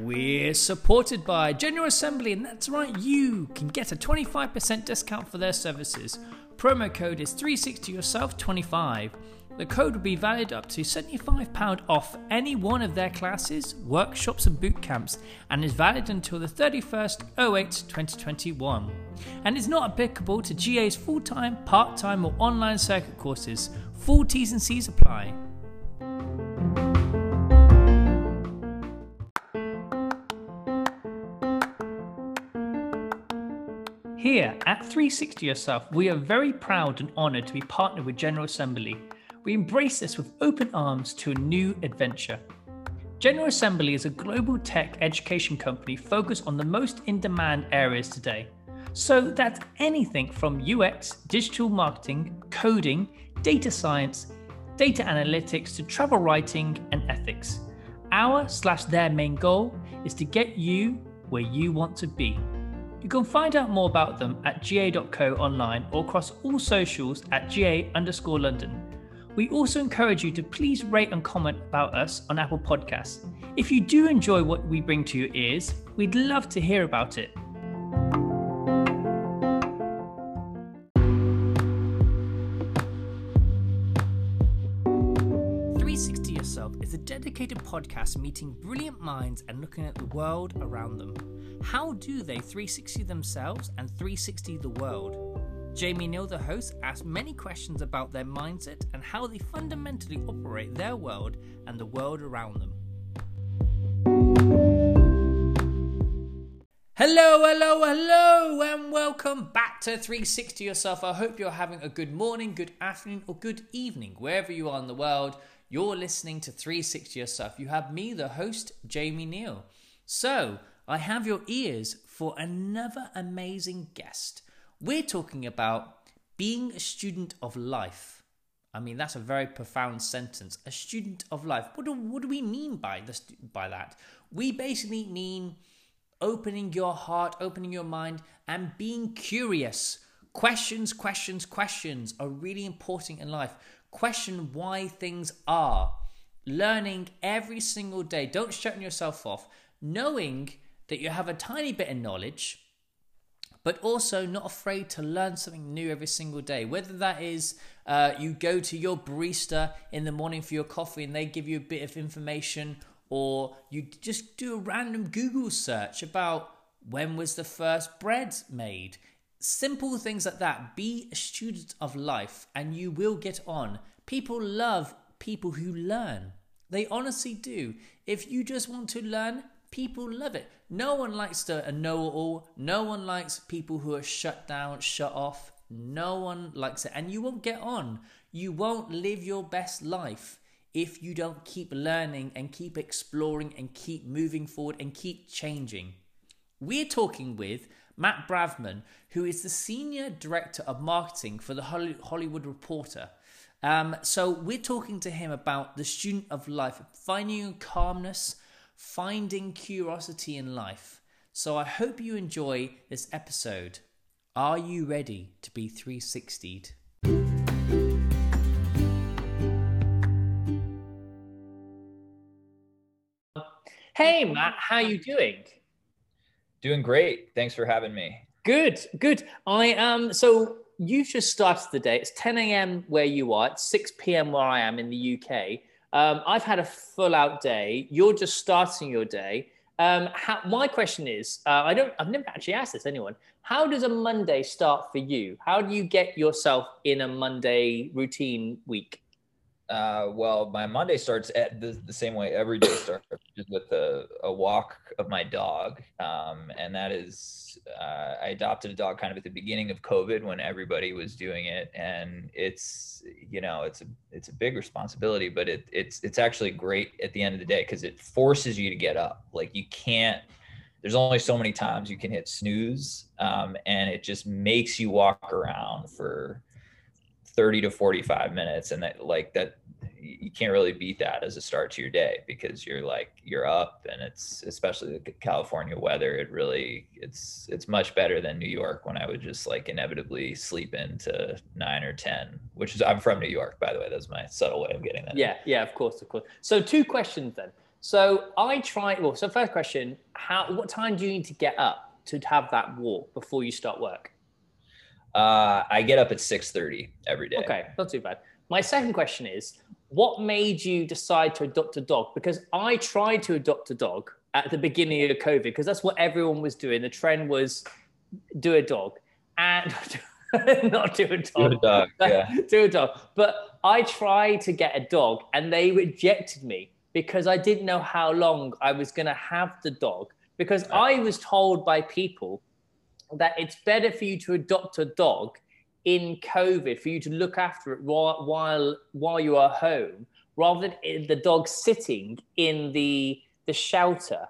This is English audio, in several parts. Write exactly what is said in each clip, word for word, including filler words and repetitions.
We're supported by General Assembly, and that's right, you can get a twenty-five percent discount for their services. Promo code is three sixty yourself twenty-five. The code will be valid up to seventy-five pounds off any one of their classes, workshops and boot camps, and is valid until the thirty-first of August twenty twenty-one. And is not applicable to G A's full-time, part-time or online circuit courses. Full T's and C's apply. Here at three sixty Yourself, we are very proud and honoured to be partnered with General Assembly. We embrace this with open arms to a new adventure. General Assembly is a global tech education company focused on the most in-demand areas today. So that's anything from U X, digital marketing, coding, data science, data analytics to travel writing and ethics. Our slash their main goal is to get you where you want to be. You can find out more about them at G A dot co online or across all socials at G A underscore London. We also encourage you to please rate and comment about us on Apple Podcasts. If you do enjoy what we bring to your ears, we'd love to hear about it. three sixty Yourself is a dedicated podcast meeting brilliant minds and looking at the world around them. How do they three sixty themselves and three sixty the world? Jamie Neal, the host, asks many questions about their mindset and how they fundamentally operate their world and the world around them. Hello, hello, hello, and welcome back to three sixty Yourself. I hope you're having a good morning, good afternoon, or good evening, wherever you are in the world. You're listening to three sixty Yourself. You have me, the host, Jamie Neal. So, I have your ears for another amazing guest. We're talking about being a student of life. I mean, that's a very profound sentence. A student of life. What do, what do we mean by this, by that? We basically mean opening your heart, opening your mind, and being curious. Questions, questions, questions are really important in life. Question why things are. Learning every single day. Don't shut yourself off. Knowing that you have a tiny bit of knowledge, but also not afraid to learn something new every single day. Whether that is uh, you go to your barista in the morning for your coffee and they give you a bit of information, or you just do a random Google search about when was the first bread made. Simple things like that. Be a student of life and you will get on. People love people who learn. They honestly do. If you just want to learn, people love it. No one likes to know-it-all. No one likes people who are shut down, shut off. No one likes it. And you won't get on. You won't live your best life if you don't keep learning and keep exploring and keep moving forward and keep changing. We're talking with Matt Bravman, who is the Senior Director of Marketing for the Hollywood Reporter. Um, so we're talking to him about the student of life, finding calmness, finding curiosity in life. So I hope you enjoy this episode. Are you ready to be three sixty'd? Hey Matt, how are you doing? Doing great. Thanks for having me. Good, good. I um so you've just started the day. It's ten a.m. where you are. It's six p.m. where I am in the U K. Um, I've had a full-out day. You're just starting your day. Um, how, my question is, uh, I don't, I've never actually asked this anyone. How does a Monday start for you? How do you get yourself in a Monday routine week? Uh, well, my Monday starts at the, the same way every day starts, just with a, a walk of my dog. Um, and that is, uh, I adopted a dog kind of at the beginning of COVID when everybody was doing it. And it's, you know, it's a, it's a big responsibility, but it, it's, it's actually great at the end of the day, cause it forces you to get up. Like you can't there's only so many times you can hit snooze, um, and it just makes you walk around for thirty to forty-five minutes. And that, like, that you can't really beat that as a start to your day, because you're like, you're up, and it's, especially the California weather, it really, it's, it's much better than New York, when I would just like inevitably sleep into nine or ten, which is, I'm from New York, by the way, that's my subtle way of getting that. Yeah. Yeah, of course. Of course. So two questions then. So I try, well, so first question, how, what time do you need to get up to have that walk before you start work? Uh, I get up at six thirty every day. Okay. Not too bad. My second question is, what made you decide to adopt a dog? Because I tried to adopt a dog at the beginning of COVID, because that's what everyone was doing. The trend was do a dog and not do a dog. Do a dog, yeah. Do a dog. But I tried to get a dog and they rejected me, because I didn't know how long I was going to have the dog, because I was told by people that it's better for you to adopt a dog in COVID, for you to look after it while while, while you are home, rather than the dog sitting in the, the shelter.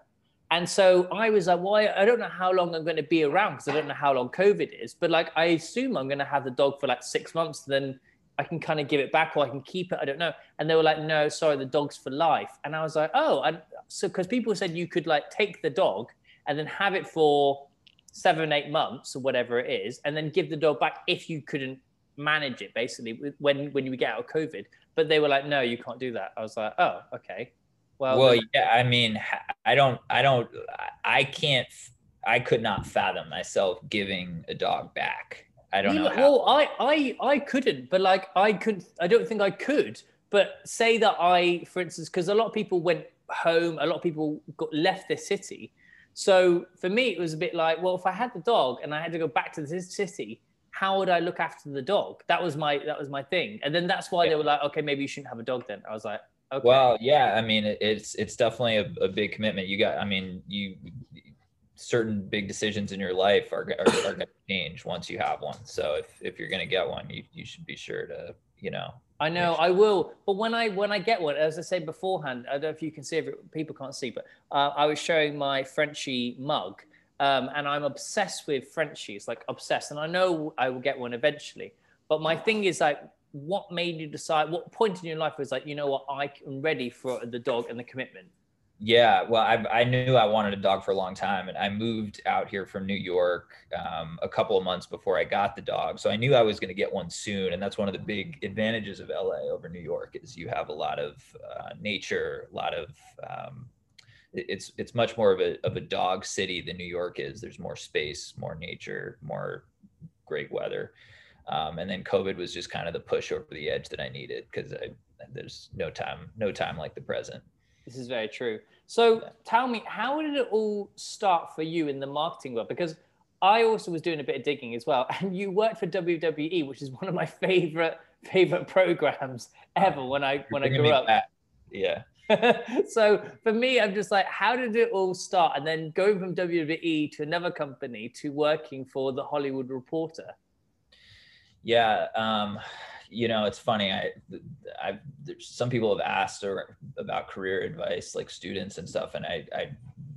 And so I was like, well, I don't know how long I'm going to be around, because I don't know how long COVID is, but like, I assume I'm going to have the dog for like six months, then I can kind of give it back, or I can keep it, I don't know. And they were like, no, sorry, the dog's for life. And I was like, oh, and so, because people said you could like take the dog and then have it for seven, eight months or whatever it is, and then give the dog back if you couldn't manage it, basically, when, when you get out of COVID. But they were like, no, you can't do that. I was like, oh, okay. Well, well, yeah, I mean, I don't, I don't, I can't, I could not fathom myself giving a dog back. I don't yeah, know. How. Well, I, I, I couldn't, but like, I couldn't, I don't think I could, but say that I, for instance, cause a lot of people went home, a lot of people got left their city. So for me, it was a bit like, well, if I had the dog and I had to go back to the city, how would I look after the dog? That was my, that was my thing. And then that's why yeah. they were like, okay, maybe you shouldn't have a dog then. I was like, okay. Well, yeah, I mean, it's, it's definitely a, a big commitment. You got, I mean, you, certain big decisions in your life are, are, are going to change once you have one. So if, if you're going to get one, you, you should be sure to, you know. I know sure. I will. But when I, when I get one, as I say beforehand, I don't know if you can see, if it, people can't see, but uh, I was showing my Frenchie mug, um, and I'm obsessed with Frenchies, like obsessed. And I know I will get one eventually, but my thing is like, what made you decide, what point in your life was like, you know what, I'm ready for the dog and the commitment? Yeah, well, I, I knew I wanted a dog for a long time, and I moved out here from New York um, a couple of months before I got the dog. So I knew I was going to get one soon. And that's one of the big advantages of L A over New York, is you have a lot of uh, nature, a lot of, um, it's it's much more of a, of a dog city than New York is. There's more space, more nature, more great weather. Um, and then COVID was just kind of the push over the edge that I needed, because there's no time, no time like the present. This is very true. So tell me, how did it all start for you in the marketing world? Because I also was doing a bit of digging as well. And you worked for W W E, which is one of my favorite, favorite programs ever when I, when I grew up. Back. Yeah. So for me, I'm just like, how did it all start? And then going from W W E to another company to working for the Hollywood Reporter. Yeah. Um, you know, it's funny. I, I, some people have asked about career advice, like students and stuff. And I, I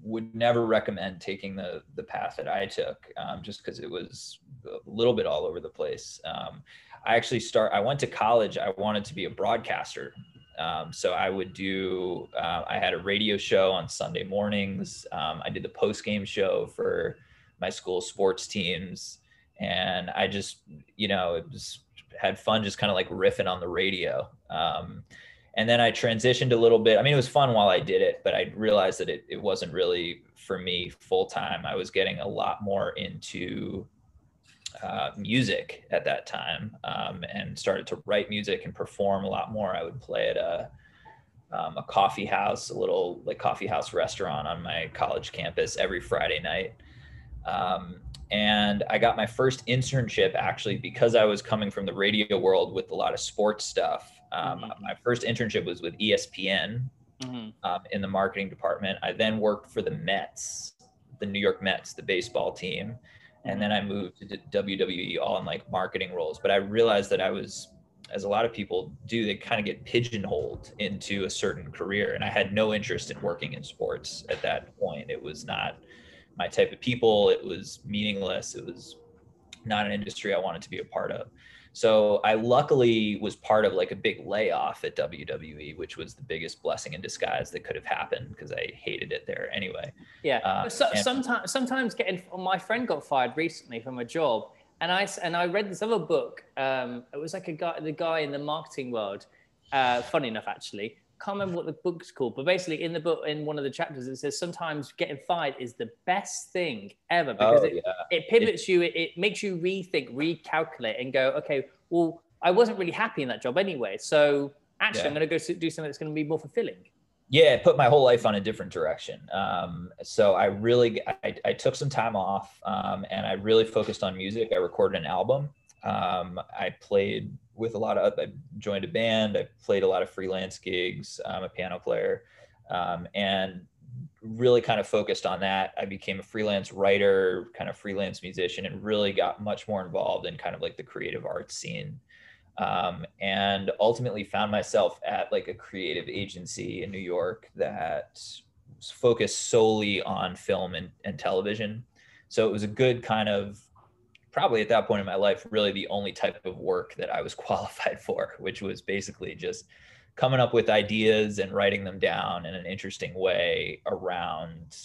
would never recommend taking the, the path that I took, um, just because it was a little bit all over the place. Um, I actually start, I went to college. I wanted to be a broadcaster. Um, so I would do, uh, I had a radio show on Sunday mornings. Um, I did the post-game show for my school sports teams. And I just, you know, it was, had fun just kind of like riffing on the radio. Um, and then I transitioned a little bit. I mean, it was fun while I did it, but I realized that it, it wasn't really for me full time. I was getting a lot more into uh, music at that time, um, and started to write music and perform a lot more. I would play at a, um, a coffee house, a little like coffee house restaurant on my college campus every Friday night. Um, And I got my first internship, actually, because I was coming from the radio world with a lot of sports stuff. Um, mm-hmm. My first internship was with E S P N, mm-hmm. um, in the marketing department. I then worked for the Mets, the New York Mets, the baseball team. Mm-hmm. And then I moved to W W E, all in like marketing roles. But I realized that I was, as a lot of people do, they kind of get pigeonholed into a certain career. And I had no interest in working in sports at that point. It was not my type of people. It was meaningless. It was not an industry I wanted to be a part of. So I luckily was part of like a big layoff at W W E, which was the biggest blessing in disguise that could have happened because I hated it there anyway. Yeah. Uh, so, and- sometimes, sometimes getting, my friend got fired recently from a job, and I and I read this other book. Um, it was like a guy, the guy in the marketing world. Uh, funny enough, actually, can't remember what the book's called, but basically in the book, in one of the chapters, it says sometimes getting fired is the best thing ever because oh, it, yeah. it pivots it, you, it, it makes you rethink, recalculate, and go, okay, well, I wasn't really happy in that job anyway, so actually, yeah. I'm going to go do something that's going to be more fulfilling. Yeah, it put my whole life on a different direction. Um, so I really, I, I took some time off, um, and I really focused on music. I recorded an album. Um, I played with a lot of, I joined a band, I played a lot of freelance gigs, I'm a piano player, um, and really kind of focused on that. I became a freelance writer, kind of freelance musician, and really got much more involved in kind of like the creative arts scene. Um, and ultimately found myself at like a creative agency in New York that was focused solely on film and, and television. So it was a good kind of, probably at that point in my life, really the only type of work that I was qualified for, which was basically just coming up with ideas and writing them down in an interesting way around,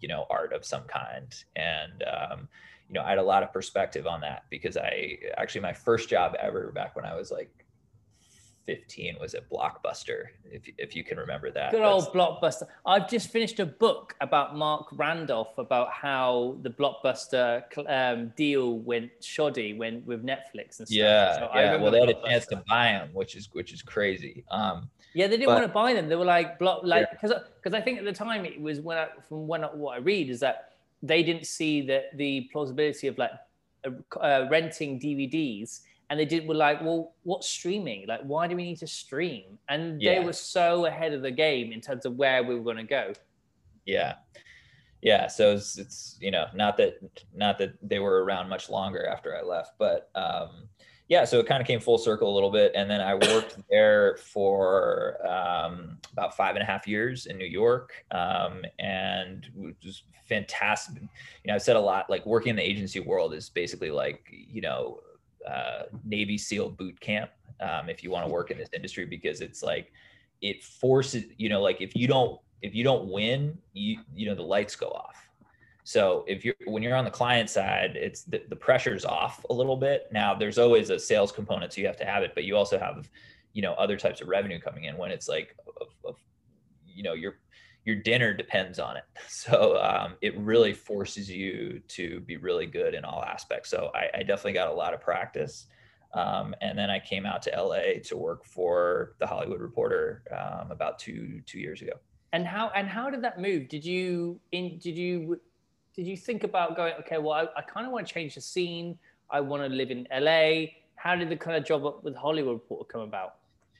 you know, art of some kind. And, um, you know, I had a lot of perspective on that because I actually, my first job ever back when I was like fifteen was at Blockbuster, if if you can remember that. Good old That's... Blockbuster. I've just finished a book about Mark Randolph about how the Blockbuster um, deal went shoddy when with Netflix and stuff. Yeah, so yeah. Well, they had a chance to buy them, which is which is crazy. Um, yeah, they didn't but... want to buy them. They were like block, like because yeah. because I think at the time it was when I, from when I, what I read is that they didn't see that the plausibility of like uh, uh, renting D V Ds. And they did were like, well, what's streaming? Like, why do we need to stream? And yeah. they were so ahead of the game in terms of where we were going to go. Yeah. Yeah. So it's, it's, you know, not that, not that they were around much longer after I left, but um, yeah, so it kind of came full circle a little bit. And then I worked there for um, about five and a half years in New York. Um, and it was fantastic. You know, I've said a lot, like working in the agency world is basically like, you know, Uh, Navy SEAL boot camp, um, if you want to work in this industry, because it's like, it forces, you know, like if you don't, if you don't win, you, you know, the lights go off. So if you're, when you're on the client side, it's the, the pressure's off a little bit. Now there's always a sales component, so you have to have it, but you also have, you know, other types of revenue coming in when it's like, a, a, you know, your, your dinner depends on it. So um, it really forces you to be really good in all aspects. So I, I definitely got a lot of practice. Um, and then I came out to L A to work for The Hollywood Reporter um, about two two years ago. And how and how did that move? Did you in did you did you think about going, okay, well, I, I kind of want to change the scene. I want to live in L A. How did the kind of job with Hollywood Reporter come about?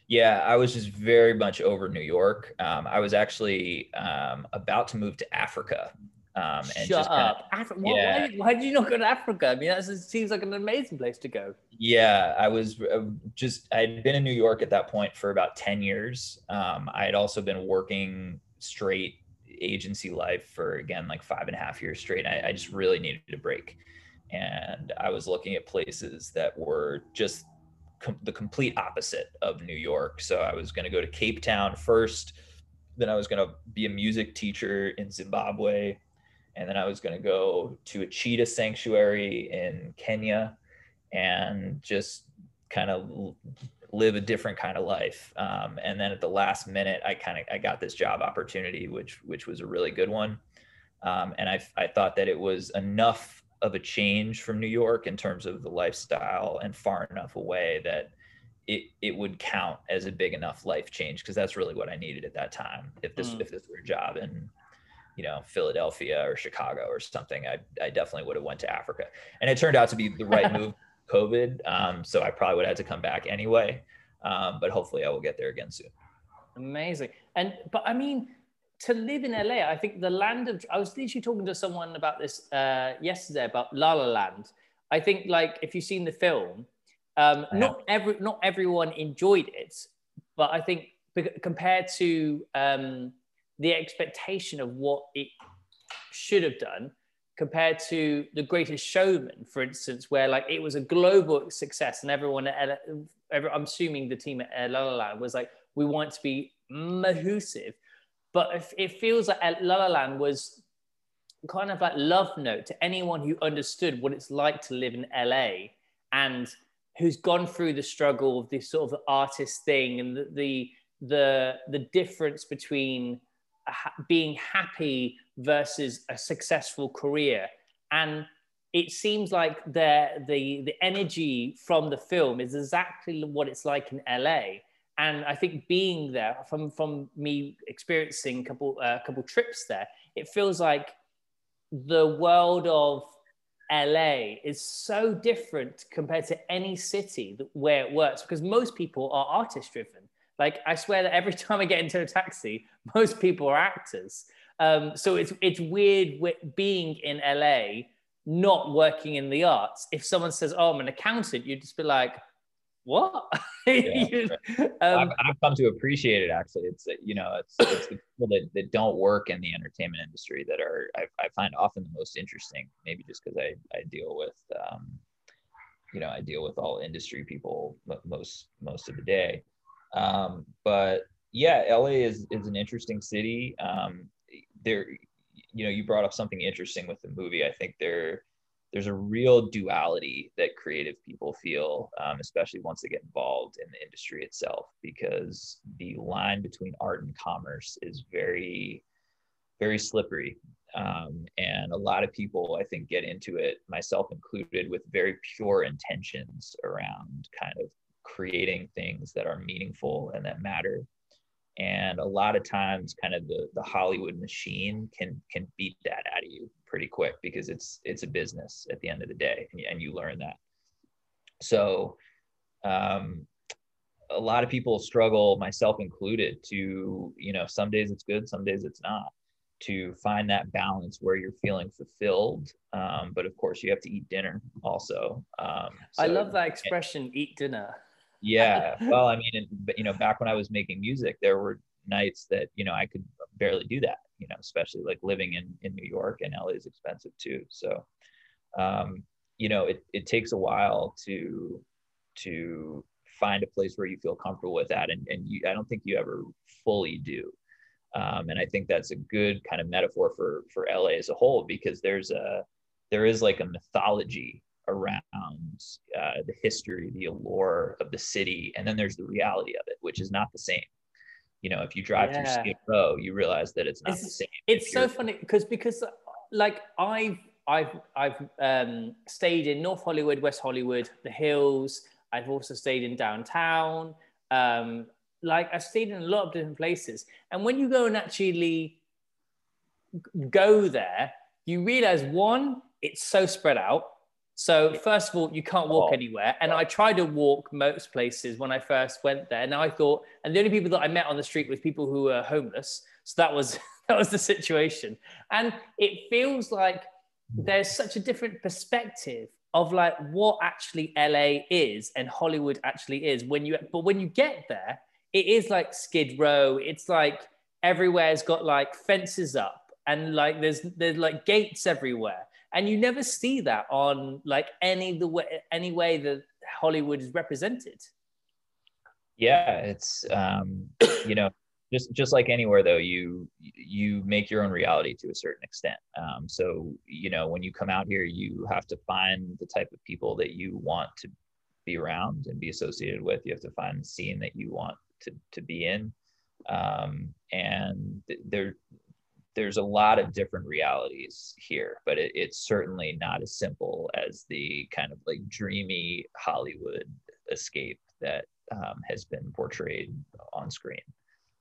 Yeah, I was just very much over New York. Um, I was actually um, about to move to Africa. Um, and Shut just up. Kind of, Afri- yeah. why, why did you not go to Africa? I mean, that seems like an amazing place to go. Yeah, I was just, I had been in New York at that point for about ten years. Um, I had also been working straight agency life for, again, like five and a half years straight. I, I just really needed a break. And I was looking at places that were just Com- the complete opposite of New York. So I was going to go to Cape Town first, then I was going to be a music teacher in Zimbabwe, and then I was going to go to a cheetah sanctuary in Kenya and just kind of l- live a different kind of life. Um, and then at the last minute, I kind of I got this job opportunity, which which was a really good one. Um, and I I thought that it was enough of a change from New York in terms of the lifestyle and far enough away that it it would count as a big enough life change, because that's really what I needed at that time. If this mm. if this were a job in, you know, Philadelphia or Chicago or something, I I definitely would have went to Africa. And it turned out to be the right move, COVID. Um, so I probably would have had to come back anyway. Um, but hopefully I will get there again soon. Amazing. And, but I mean, to live in L A, I think the land of, I was literally talking to someone about this uh, yesterday about La La Land. I think like, if you've seen the film, um, yeah. not every not everyone enjoyed it, but I think compared to um, the expectation of what it should have done compared to The Greatest Showman, for instance, where like it was a global success and everyone, at, every, I'm assuming the team at La La Land was like, we want to be massive. But it feels like La La Land was kind of like love note to anyone who understood what it's like to live in L A and who's gone through the struggle of this sort of artist thing and the the the, the difference between being happy versus a successful career. And it seems like the, the, the energy from the film is exactly what it's like in L A. And I think being there, from, from me experiencing a couple, uh, couple trips there, it feels like the world of L A is so different compared to any city where it works, because most people are artist-driven. Like, I swear that every time I get into a taxi, most people are actors. Um, so it's, it's weird being in L A, not working in the arts. If someone says, oh, I'm an accountant, you'd just be like, what? Yeah, um, I've, I've come to appreciate it, actually. It's, you know, it's, it's the people that, that don't work in the entertainment industry that are, I, I find often the most interesting, maybe just because I, I deal with, um, you know, I deal with all industry people most, most of the day. Um, but yeah, L A is, is an interesting city. Um, there, you know, you brought up something interesting with the movie. I think there, there's a real duality that creative people feel, um, especially once they get involved in the industry itself, because the line between art and commerce is very, very slippery. Um, and a lot of people, I think, get into it, myself included, with very pure intentions around kind of creating things that are meaningful and that matter. And a lot of times kind of the, the Hollywood machine can can beat that out of you pretty quick, because it's it's a business at the end of the day, and, and you learn that. So um, a lot of people struggle, myself included, to, you know, some days it's good, some days it's not, to find that balance where you're feeling fulfilled. Um, but of course you have to eat dinner also. Um, so, I love that expression, and, eat dinner. Yeah, well, I mean, but you know, back when I was making music, there were nights that, you know, I could barely do that, you know, especially like living in, in New York, and L A is expensive too. So, um, you know, it, it takes a while to, to find a place where you feel comfortable with that. And, and you, I don't think you ever fully do. Um, and I think that's a good kind of metaphor for, for L A as a whole, because there's a, there is like a mythology around uh, the history, the allure of the city, and then there's the reality of it, which is not the same. You know, if you drive yeah. through Skid Row, you realize that it's not it's, the same. It's so funny because because like I've I've I've um, stayed in North Hollywood, West Hollywood, the Hills. I've also stayed in downtown. Um, like I've stayed in a lot of different places, and when you go and actually go there, you realize, one, it's so spread out. So first of all, you can't walk oh, anywhere. And yeah. I tried to walk most places when I first went there. And I thought, and the only people that I met on the street was people who were homeless. So that was, that was the situation. And it feels like there's such a different perspective of like what actually L A is and Hollywood actually is. When you, but when you get there, it is like Skid Row. It's like everywhere's got like fences up and like there's, there's like gates everywhere. And you never see that on like any the way any way that Hollywood is represented. Yeah, it's um, you know, just just like anywhere though, you you make your own reality to a certain extent. Um, so you know, when you come out here, you have to find the type of people that you want to be around and be associated with. You have to find the scene that you want to to be in, um, and there. There's a lot of different realities here, but it, it's certainly not as simple as the kind of like dreamy Hollywood escape that um, has been portrayed on screen.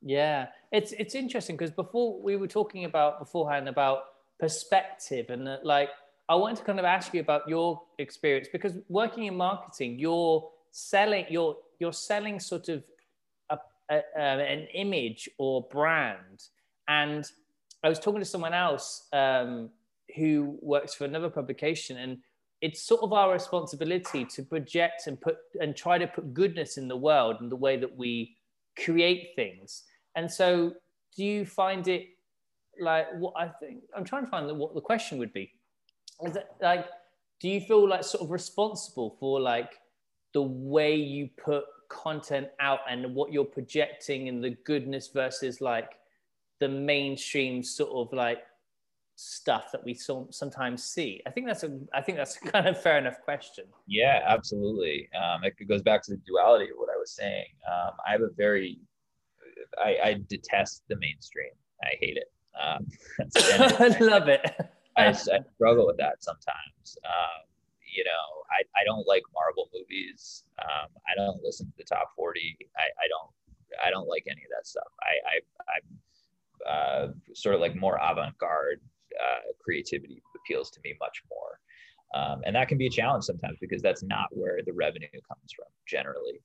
Yeah, it's it's interesting because before we were talking about beforehand about perspective and uh, like, I wanted to kind of ask you about your experience, because working in marketing, you're selling, you're, you're selling sort of a, a, uh, an image or brand. And I was talking to someone else um, who works for another publication, and it's sort of our responsibility to project and put and try to put goodness in the world and the way that we create things. And so do you find it like what I think I'm trying to find the, what the question would be. Is it like, do you feel like sort of responsible for like the way you put content out and what you're projecting and the goodness versus like the mainstream sort of like stuff that we so, sometimes see? I think that's a I think that's a kind of fair enough question. Yeah, absolutely. Um, it goes back to the duality of what I was saying. Um, I have a very I, I detest the mainstream. I hate it. Um, I love it. I, I struggle with that sometimes. Um, you know, I, I don't like Marvel movies. Um, I don't listen to the top forty. I, I don't I don't like any of that stuff. I, I I'm uh, sort of like more avant-garde. Uh, creativity appeals to me much more. Um, and that can be a challenge sometimes because that's not where the revenue comes from generally.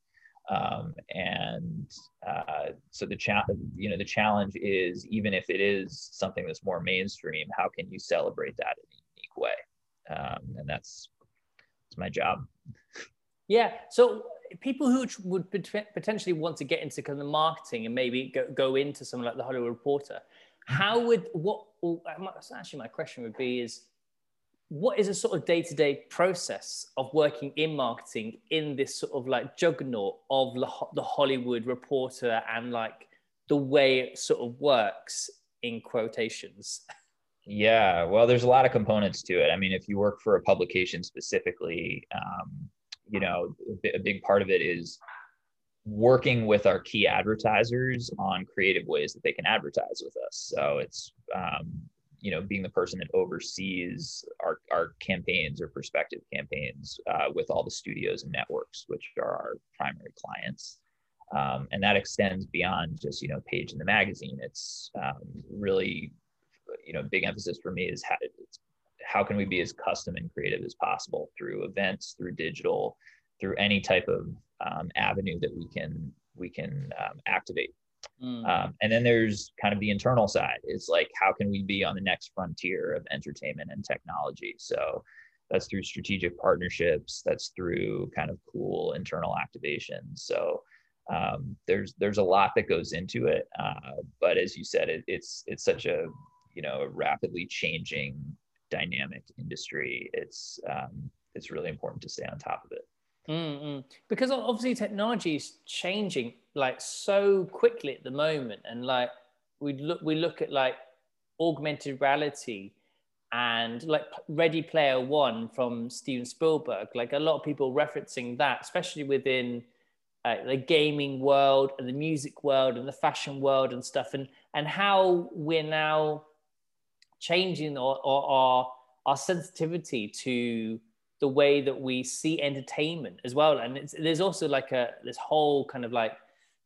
Um, and uh, so the challenge, you know, the challenge is, even if it is something that's more mainstream, how can you celebrate that in a unique way? Um, and that's, that's my job. Yeah. So people who would potentially want to get into kind of marketing and maybe go, go into something like the Hollywood Reporter, how would, what, actually my question would be is, what is a sort of day-to-day process of working in marketing in this sort of like juggernaut of the Hollywood Reporter and like the way it sort of works in quotations? Yeah, well, there's a lot of components to it. I mean, if you work for a publication specifically, um, you know, a big part of it is working with our key advertisers on creative ways that they can advertise with us. So it's, um, you know, being the person that oversees our, our campaigns or prospective campaigns uh, with all the studios and networks, which are our primary clients. Um, and that extends beyond just, you know, page in the magazine. It's um, really, you know, big emphasis for me is how, it's, how can we be as custom and creative as possible through events, through digital, through any type of um, avenue that we can we can um, activate. Mm. Um, and then there's kind of the internal side. It's like, how can we be on the next frontier of entertainment and technology? So that's through strategic partnerships. That's through kind of cool internal activations. So um, there's there's a lot that goes into it. Uh, but as you said, it, it's it's such a you know a rapidly changing dynamic industry. It's um, it's really important to stay on top of it. Mm-mm. Because obviously technology is changing like so quickly at the moment, and like we look we look at like augmented reality and like Ready Player One from Steven Spielberg. Like a lot of people referencing that, especially within uh, the gaming world and the music world and the fashion world and stuff, and and how we're now changing or our our sensitivity to the way that we see entertainment as well. And it's, there's also like a, this whole kind of like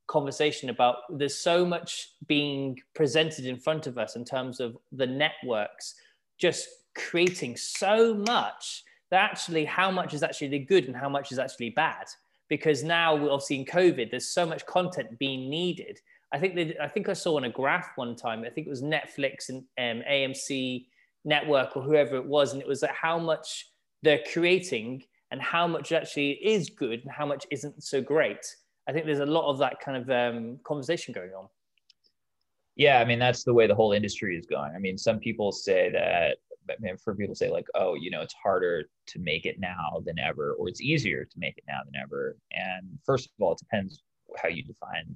conversation about there's so much being presented in front of us in terms of the networks just creating so much that actually how much is actually good and how much is actually bad. Because now we're obviously in COVID, there's so much content being needed. I think they, I think I saw on a graph one time, I think it was Netflix and um, A M C network or whoever it was. And it was like how much they're creating and how much actually is good and how much isn't so great. I think there's a lot of that kind of um, conversation going on. Yeah, I mean, that's the way the whole industry is going. I mean, some people say that, I mean, for people say like, oh, you know, it's harder to make it now than ever, or it's easier to make it now than ever. And first of all, it depends how you define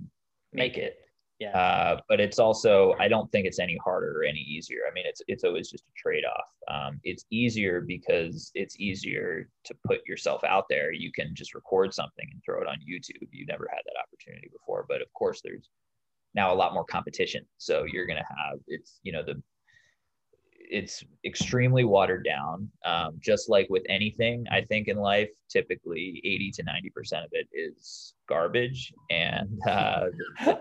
make it. Yeah. Uh, but it's also, I don't think it's any harder or any easier. I mean, it's it's always just a trade-off. Um, it's easier because it's easier to put yourself out there. You can just record something and throw it on YouTube. You never had that opportunity before. But of course, there's now a lot more competition. So you're going to have, it's, you know, the, it's extremely watered down. Um, just like with anything, I think in life, typically eighty to ninety percent of it is garbage. And uh,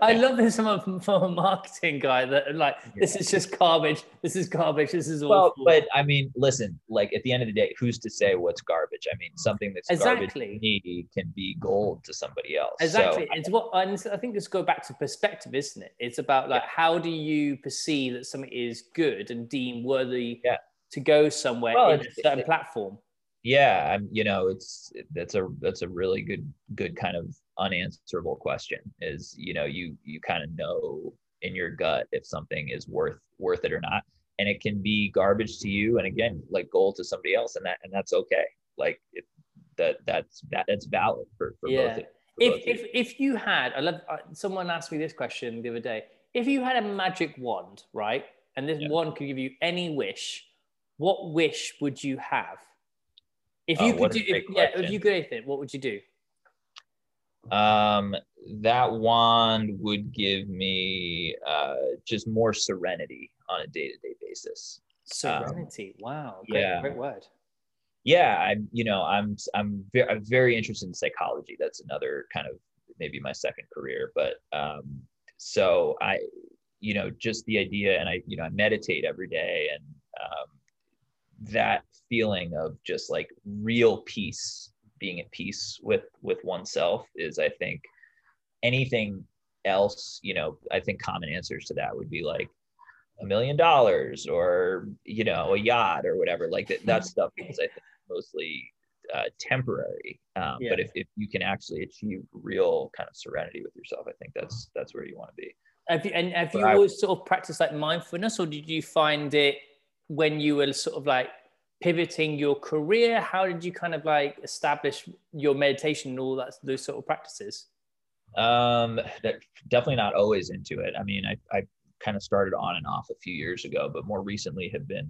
I love this from a marketing guy that like, this is just garbage. This is garbage. This is awful. Well, but I mean, listen, like at the end of the day, who's to say what's garbage? I mean, something that's exactly. garbage to me can be gold to somebody else. Exactly. So, it's I, what I think this goes back to perspective, isn't it? It's about like, yeah. how do you perceive that something is good and deem worthy yeah. to go somewhere well, in a certain it, platform? Yeah, I'm, you know, it's that's a that's a really good good kind of unanswerable question. Is you know you you kind of know in your gut if something is worth worth it or not. And it can be garbage to you, and again, like gold to somebody else, and that and that's okay. Like it, that that's that, that's valid for, for yeah. both. It, for if both if it. if you had, I love. Someone asked me this question the other day. If you had a magic wand, right, and this yeah. wand could give you any wish, what wish would you have? If you oh, could do, if, yeah, if you could anything, what would you do? Um, that wand would give me uh, just more serenity on a day-to-day basis. Serenity. Um, wow. Great, yeah. Great word. Yeah. I'm, you know, I'm, I'm, ve- I'm very interested in psychology. That's another kind of maybe my second career, but um, so I, you know, just the idea, and I, you know, I meditate every day, and um, that feeling of just like real peace, being at peace with, with oneself is, I think, anything else, you know, I think common answers to that would be like a million dollars or, you know, a yacht or whatever, like that, that stuff is, I think, mostly uh, temporary. Um, yeah. But if, if you can actually achieve real kind of serenity with yourself, I think that's, that's where you want to be. Have you, and have but you always I, sort of practiced like mindfulness, or did you find it when you were sort of like pivoting your career? How did you kind of like establish your meditation and all that, those sort of practices? Um, that definitely not always into it. I mean, I, I kind of started on and off a few years ago, but more recently have been,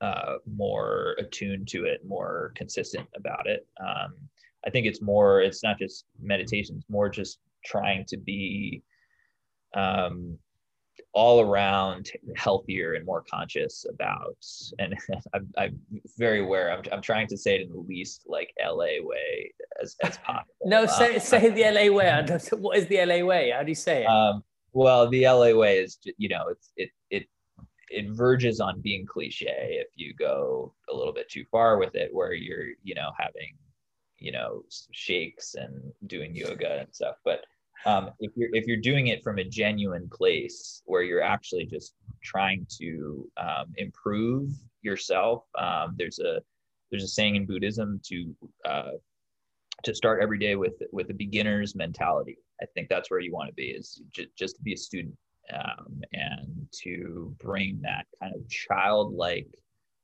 uh, more attuned to it, more consistent about it. Um, I think it's more, it's not just meditation, it's more just trying to be, um, all around healthier and more conscious about, and I'm, I'm very aware, I'm, I'm trying to say it in the least like L A way as, as possible. No, say, um, say the L A way. I don't, what is the L A way? How do you say it? Um, well, the L A way is, you know, it's, it, it, it verges on being cliche if you go a little bit too far with it, where you're, you know, having, you know, shakes and doing yoga and stuff. But Um, if you're if you're doing it from a genuine place where you're actually just trying to um, improve yourself, um, there's a there's a saying in Buddhism to uh, to start every day with with a beginner's mentality. I think that's where you want to be, is j- just to be a student, um, and to bring that kind of childlike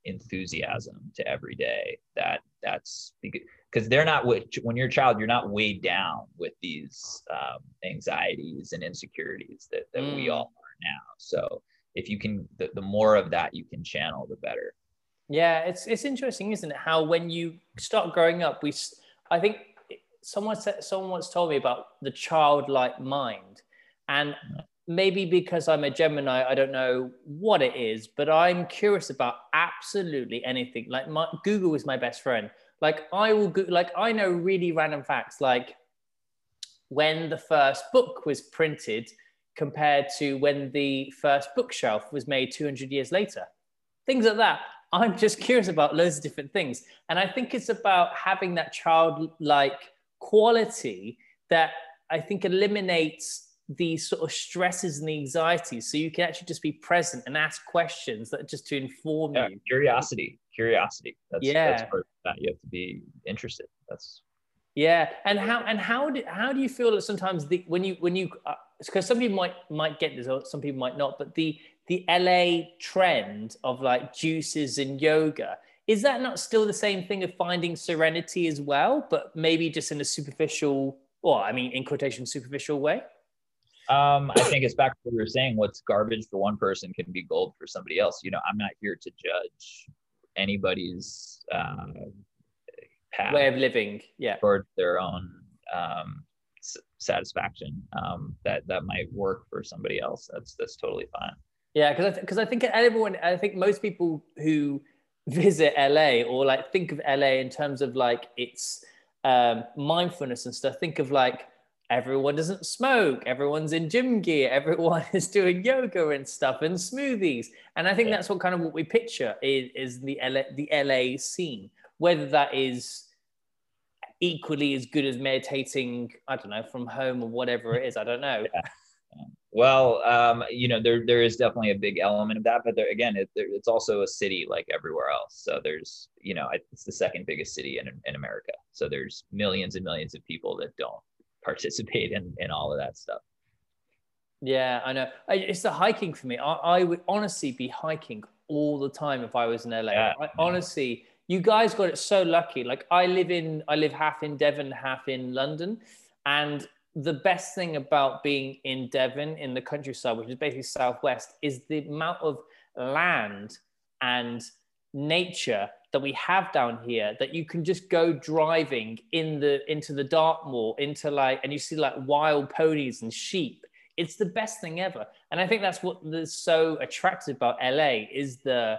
enthusiasm to every day. That that's because. Because they're not, when you're a child, you're not weighed down with these um, anxieties and insecurities that, that mm. we all are now. So if you can, the, the more of that you can channel, the better. Yeah, it's it's interesting, isn't it? How when you start growing up, we, I think someone said, someone once told me about the childlike mind, and maybe because I'm a Gemini, I don't know what it is, but I'm curious about absolutely anything. Like my, Google is my best friend. Like I will go, like I know really random facts, like when the first book was printed compared to when the first bookshelf was made two hundred years later, things like that. I'm just curious about loads of different things. And I think it's about having that childlike quality that I think eliminates the sort of stresses and the anxieties. So you can actually just be present and ask questions that just to inform yeah, you. Curiosity, curiosity. That's, yeah. That's part of that. You have to be interested. That's. Yeah. And how, and how do, how do you feel that sometimes the, when you, when you, uh, cause some people might, might get this or some people might not, but the, the L A trend of like juices and yoga, is that not still the same thing of finding serenity as well, but maybe just in a superficial, or I mean, in quotation, superficial way? Um, I think it's back to what we were saying, what's garbage for one person can be gold for somebody else. You know, I'm not here to judge anybody's uh, path way of living, yeah, or their own um, s- satisfaction. Um, that that might work for somebody else. That's that's totally fine. Yeah, because because I, th- I think everyone, I think most people who visit L A or like think of L A in terms of like its um, mindfulness and stuff, think of like. Everyone doesn't smoke, everyone's in gym gear, everyone is doing yoga and stuff and smoothies. And I think yeah. that's what kind of what we picture is, is the, L A, the L A scene, whether that is equally as good as meditating, I don't know, from home or whatever it is, I don't know. Yeah. Well, um, you know, there there is definitely a big element of that, but there, again, it, there, it's also a city like everywhere else. So there's, you know, it's the second biggest city in, in America. So there's millions and millions of people that don't participate in, in all of that stuff. Yeah, I know. It's the hiking for me. I, I would honestly be hiking all the time if I was in L A. Yeah. I, honestly, you guys got it so lucky. Like I live in, I live half in Devon, half in London. And the best thing about being in Devon in the countryside, which is basically Southwest, is the amount of land and nature that we have down here that you can just go driving in the into the Dartmoor, into like, and you see like wild ponies and sheep. It's the best thing ever. And I think that's what is so attractive about L A is the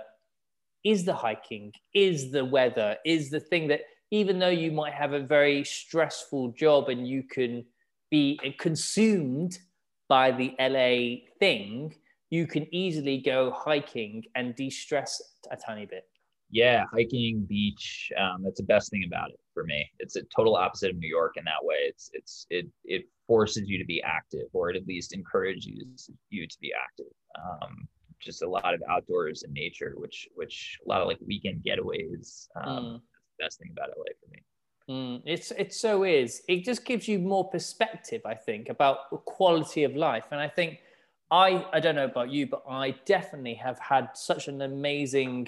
is the hiking, is the weather, is the thing that even though you might have a very stressful job and you can be consumed by the L A thing, you can easily go hiking and de-stress a tiny bit. Yeah, hiking, beach, um, that's the best thing about it for me. It's a total opposite of New York in that way. It's it's it it forces you to be active, or it at least encourages you to be active. Um, just a lot of outdoors and nature, which which a lot of like weekend getaways. Um, mm. That's the best thing about L A for me. Mm, it's it so is. It just gives you more perspective, I think, about quality of life. And I think I I don't know about you, but I definitely have had such an amazing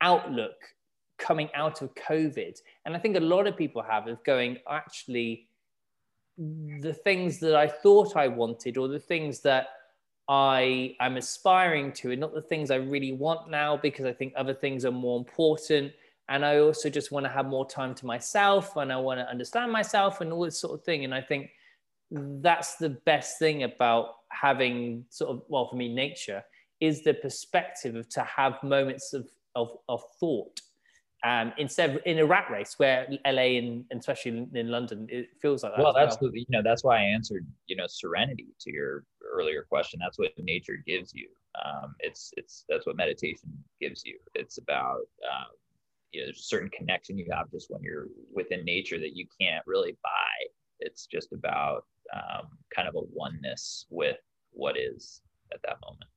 outlook coming out of COVID. And I think a lot of people have of going, actually, the things that I thought I wanted, or the things that I am aspiring to, and not the things I really want now, because I think other things are more important. And I also just want to have more time to myself, and I want to understand myself and all this sort of thing. And I think that's the best thing about having sort of, well, for me, nature is the perspective of to have moments of Of, of thought um, instead of in a rat race where L A and, and especially in, in London, it feels like that. Well, that's well. The, you know that's why I answered you know serenity to your earlier question. That's what nature gives you. Um, it's it's that's what meditation gives you. It's about um, you know there's a certain connection you have just when you're within nature that you can't really buy. It's just about um, kind of a oneness with what is at that moment.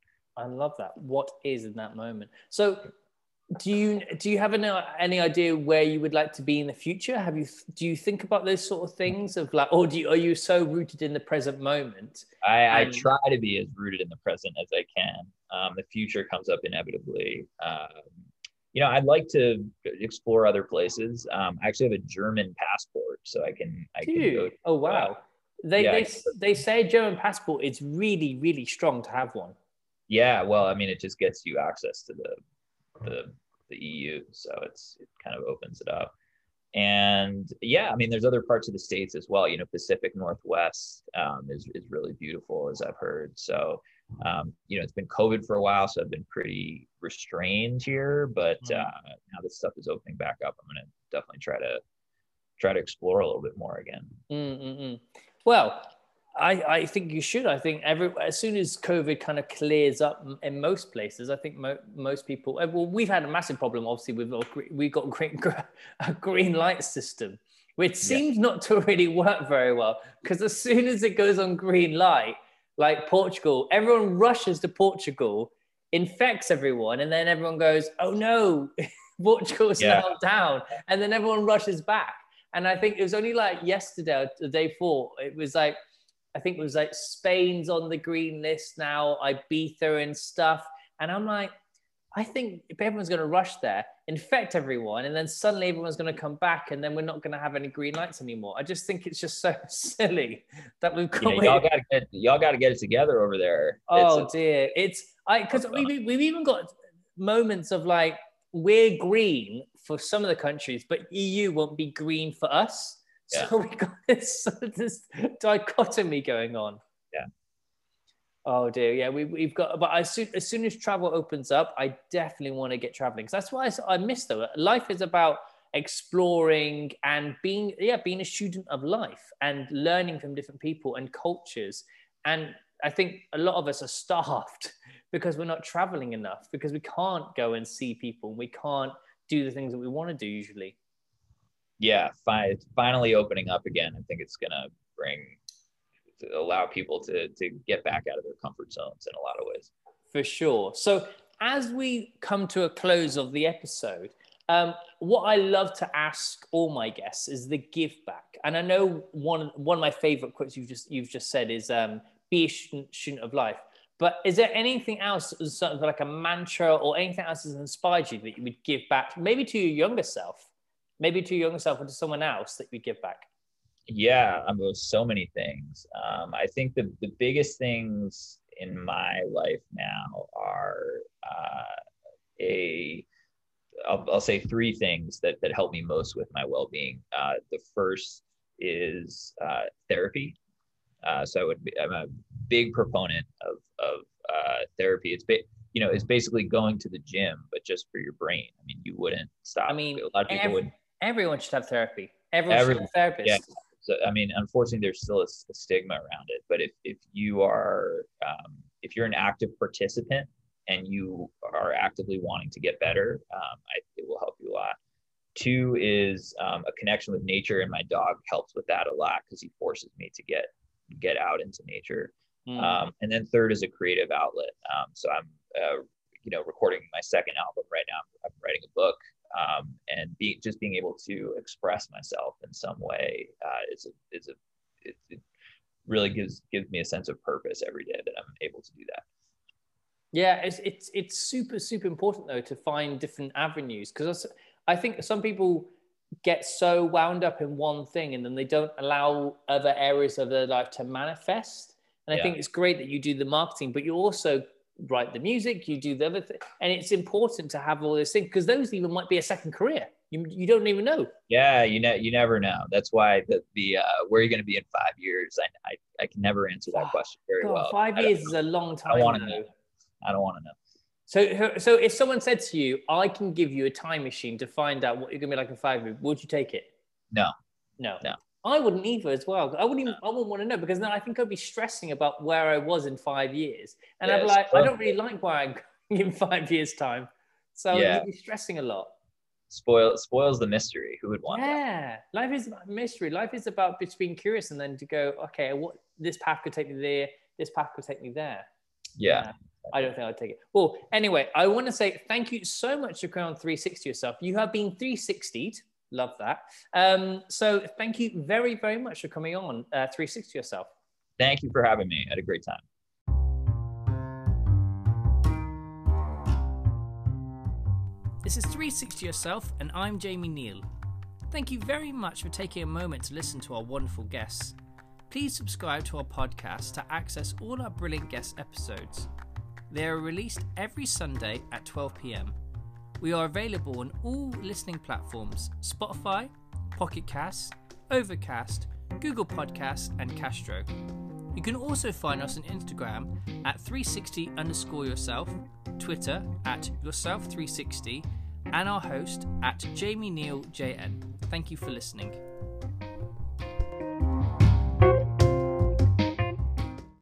I love that. What is in that moment? So. Do you do you have any, any idea where you would like to be in the future? Have you do you think about those sort of things of like, or do you, are you so rooted in the present moment? I, um, I try to be as rooted in the present as I can. Um, the future comes up inevitably. Um, you know, I'd like to explore other places. Um, I actually have a German passport, so I can. I can go to, oh wow! Uh, they yeah, they they say a German passport is really really strong to have one. Yeah, well, I mean, it just gets you access to the. the the E U, so it's it kind of opens it up. And yeah, I mean, there's other parts of the States as well. You know, Pacific Northwest um, is, is really beautiful, as I've heard. So, um, you know, it's been COVID for a while, so I've been pretty restrained here, but uh, now this stuff is opening back up, I'm going to definitely try to try to explore a little bit more again. Mm-mm-mm. Well, I, I think you should. I think every as soon as COVID kind of clears up in most places, I think mo- most people, well, we've had a massive problem, obviously, with we've got green, a green light system, which seems yeah. not to really work very well, because as soon as it goes on green light, like Portugal, everyone rushes to Portugal, infects everyone, and then everyone goes, oh no, Portugal's yeah. now down, and then everyone rushes back. And I think it was only like yesterday, the day before, it was like, I think it was like Spain's on the green list now, Ibiza and stuff. And I'm like, I think everyone's going to rush there, infect everyone, and then suddenly everyone's going to come back, and then we're not going to have any green lights anymore. I just think it's just so silly that we've got. Yeah, y'all got to get y'all got to get it together over there. Oh it's, dear, it's I because we've we've even got moments of like we're green for some of the countries, but E U won't be green for us. Yeah. So we got this, this dichotomy going on. Yeah. Oh dear. Yeah, we, we've got, but as soon, as soon as travel opens up, I definitely want to get traveling. Cause that's what I, I miss though. Life is about exploring and being, yeah, being a student of life and learning from different people and cultures. And I think a lot of us are starved because we're not traveling enough, because we can't go and see people. And we can't do the things that we want to do usually. Yeah, fi- finally opening up again. I think it's gonna bring, to allow people to to get back out of their comfort zones in a lot of ways. For sure. So as we come to a close of the episode, um, what I love to ask all my guests is the give back. And I know one one of my favorite quotes you've just you've just said is um, be a student, student of life. But is there anything else, sort of like a mantra or anything else that's inspired you that you would give back, maybe to your younger self, maybe to your younger self or to someone else that you give back? Yeah, I mean, so many things. Um, I think the, the biggest things in my life now are uh, a, I'll, I'll say three things that, that help me most with my well-being. Uh, the first is uh, therapy. Uh, so I would be, I'm a big proponent of, of uh, therapy. It's ba- you know, it's basically going to the gym, but just for your brain. I mean, you wouldn't stop. I mean, a lot of people every, would. Everyone should have therapy. Everyone, everyone should have a therapist. Yeah. So, I mean, unfortunately, there's still a, a stigma around it. But if, if you are, um, if you're an active participant and you are actively wanting to get better, um, I, it will help you a lot. Two is um, a connection with nature, and my dog helps with that a lot because he forces me to get get out into nature. Mm. Um, and then third is a creative outlet. Um, so I'm, uh, you know, recording my second album right now. I'm, I'm writing a book, um, and be, just being able to express myself in some way uh, is a, is a, it, it really gives gives me a sense of purpose every day that I'm able to do that. Yeah, it's it's it's super super important though to find different avenues, because I think some people get so wound up in one thing and then they don't allow other areas of their life to manifest. And yeah. I think it's great that you do the marketing, but you also write the music, you do the other thing. And it's important to have all those things, because those even might be a second career. You you don't even know. Yeah, you know, you never know. That's why the, the uh, where are you going to be in five years? I, I, I can never answer that oh, question very God, well. Five years is a long time. I don't want to know. I don't want to know. So, so if someone said to you, I can give you a time machine to find out what you're gonna be like in five years, would you take it? No. No. No. I wouldn't either as well. I wouldn't even, I wouldn't want to know, because then I think I'd be stressing about where I was in five years. And yeah, I'd be like, I don't really like where I'm going in five years' time. So yeah. I'd be stressing a lot. Spoil spoils the mystery. Who would want yeah. that? Yeah. Life is about mystery. Life is about just being curious and then to go, okay, what this path could take me there, this path could take me there. Yeah. yeah. I don't think I'd take it. Well, anyway, I want to say thank you so much for coming on three sixty Yourself. You have been three sixty'd. Love that. Um, so thank you very, very much for coming on uh, three sixty Yourself. Thank you for having me. I had a great time. This is three sixty Yourself, and I'm Jamie Neal. Thank you very much for taking a moment to listen to our wonderful guests. Please subscribe to our podcast to access all our brilliant guest episodes. They are released every Sunday at twelve p.m. We are available on all listening platforms: Spotify, Pocket Casts, Overcast, Google Podcasts, and Castro. You can also find us on Instagram at three sixty underscore yourself, Twitter at yourself three sixty, and our host at Jamie Neal J N. Thank you for listening.